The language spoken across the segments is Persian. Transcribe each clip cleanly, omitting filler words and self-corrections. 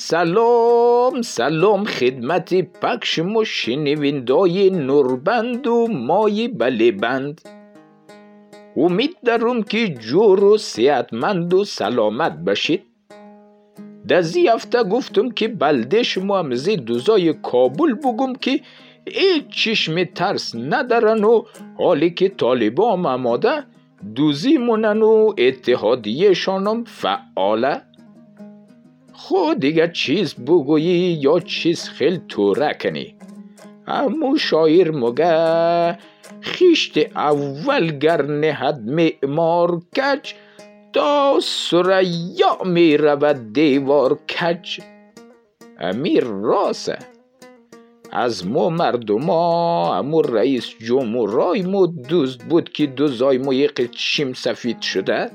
سلام سلام خدمت پک شما شنوندای نوربند و مای بله بند. امید دارم که جور و صحتمند و سلامت باشید. در زی هفته گفتم که بلده شما هم زی دوزای کابل بگم که هیچ چشم ترس ندارن و حالی که طالبا هم اماده دوزی مونن و اتحادیهشان هم فعاله. خود دیگه چیز بگویی یا چیز خیلی توره کنی. اما شاعر مگه خیشت اول گر نهد معمار کج تا سریا می رود دیوار کج. امیر راسه از ما مردما امو رئیس جمهورای ما دوست بود که دوزای ما یک چیم سفید شده.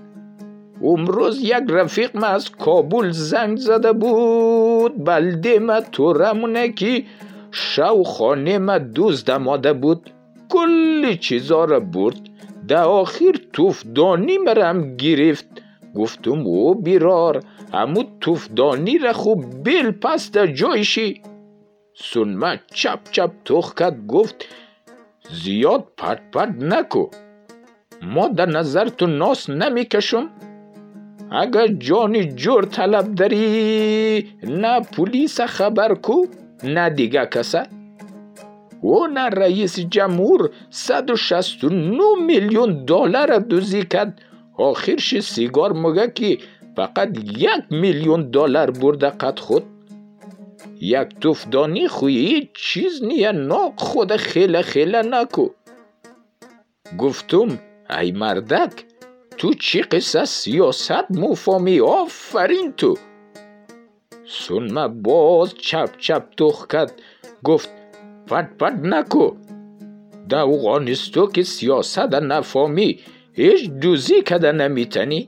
امروز یک رفیق ما از کابل زنگ زده بود بلده ما تورمونه که شو خانه ما دوست دماده بود. کلی چیزا را برد، در آخر توفدانی مرم گرفت. گفتم او بیرار همون توفدانی را خوب بل پس در جایشی. سنمه چپ چپ توخ کد، گفت زیاد پت پت نکو، ما در نظر تو ناس نمی کشم. اگر جانی جور طلب داری نه پولیس خبر کو نه دیگه کسه. او نه رئیس جمهور 169 میلیون دلار دوزی کد، آخرش سیگار مگه که فقط 1 میلیون دلار برده قد خود. یک توفدانی خویی چیز نیه، ناک خود خیله خیله نکو. گفتم ای مردک تو چی قصه سیاست مفامی، آفرین تو. سنمه باز چپ چپ توخ کد، گفت پت پت نکو، در اوغانستو که سیاست نفامی هیچ دوزی کده نمیتنی.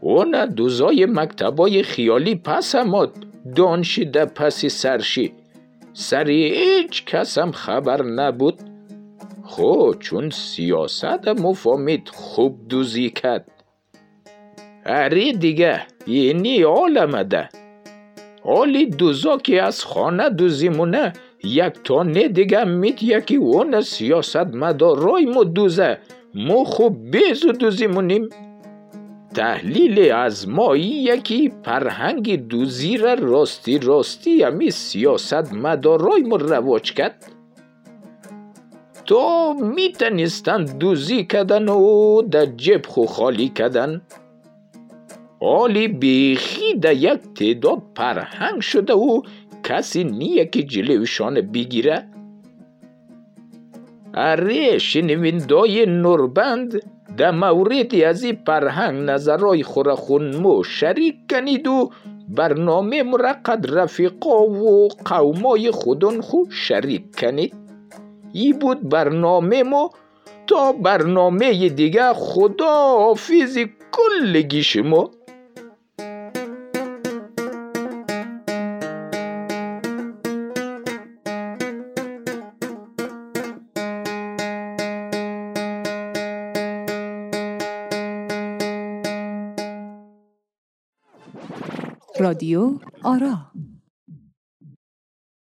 اون دوزای مکتبای خیالی پس همات دانشی در پسی سرشی، سری هیچ کس هم خبر نبود. خو چون سیاست مفامید خوب دوزی کد. اری دیگه یعنی عالمه ده حالی دوزا که از خانه دوزیمونه یک تانه دیگه میت یکی اون سیاست مدارای ما دوزه، ما خوب بیزو دوزیمونیم. تحلیل از ما یکی فرهنگ دوزی را راستی راستی همی سیاست مدارای ما رواج کرد. تا میتنستن دوزی کدن و در جیب خو خالی کدن. حالی بیخی در یک تعداد فرهنگ شده و کسی نیه که جلوشان بگیره. اره شنوندای نوربند در موردی از این فرهنگ نظرای خورخونمو شریک کنید و برنامه مرقد رفیقا و قومای خودون خو شریک کنید. ای بود برنامه ما. تا برنامه دیگه خدا حافظ کلگی شما. رادیو آرا.